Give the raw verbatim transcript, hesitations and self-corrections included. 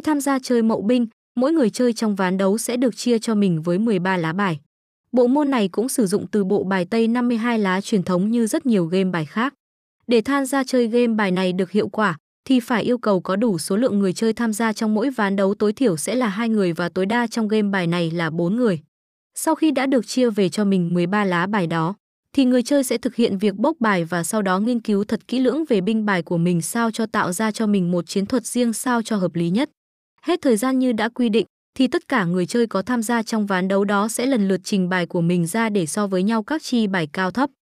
Khi tham gia chơi mậu binh, mỗi người chơi trong ván đấu sẽ được chia cho mình với mười ba lá bài. Bộ môn này cũng sử dụng từ bộ bài Tây năm mươi hai lá truyền thống như rất nhiều game bài khác. Để tham gia chơi game bài này được hiệu quả, thì phải yêu cầu có đủ số lượng người chơi tham gia trong mỗi ván đấu tối thiểu sẽ là hai người và tối đa trong game bài này là bốn người. Sau khi đã được chia về cho mình mười ba lá bài đó, thì người chơi sẽ thực hiện việc bốc bài và sau đó nghiên cứu thật kỹ lưỡng về binh bài của mình sao cho tạo ra cho mình một chiến thuật riêng sao cho hợp lý nhất. Hết thời gian như đã quy định, thì tất cả người chơi có tham gia trong ván đấu đó sẽ lần lượt trình bày của mình ra để so với nhau các chi bài cao thấp.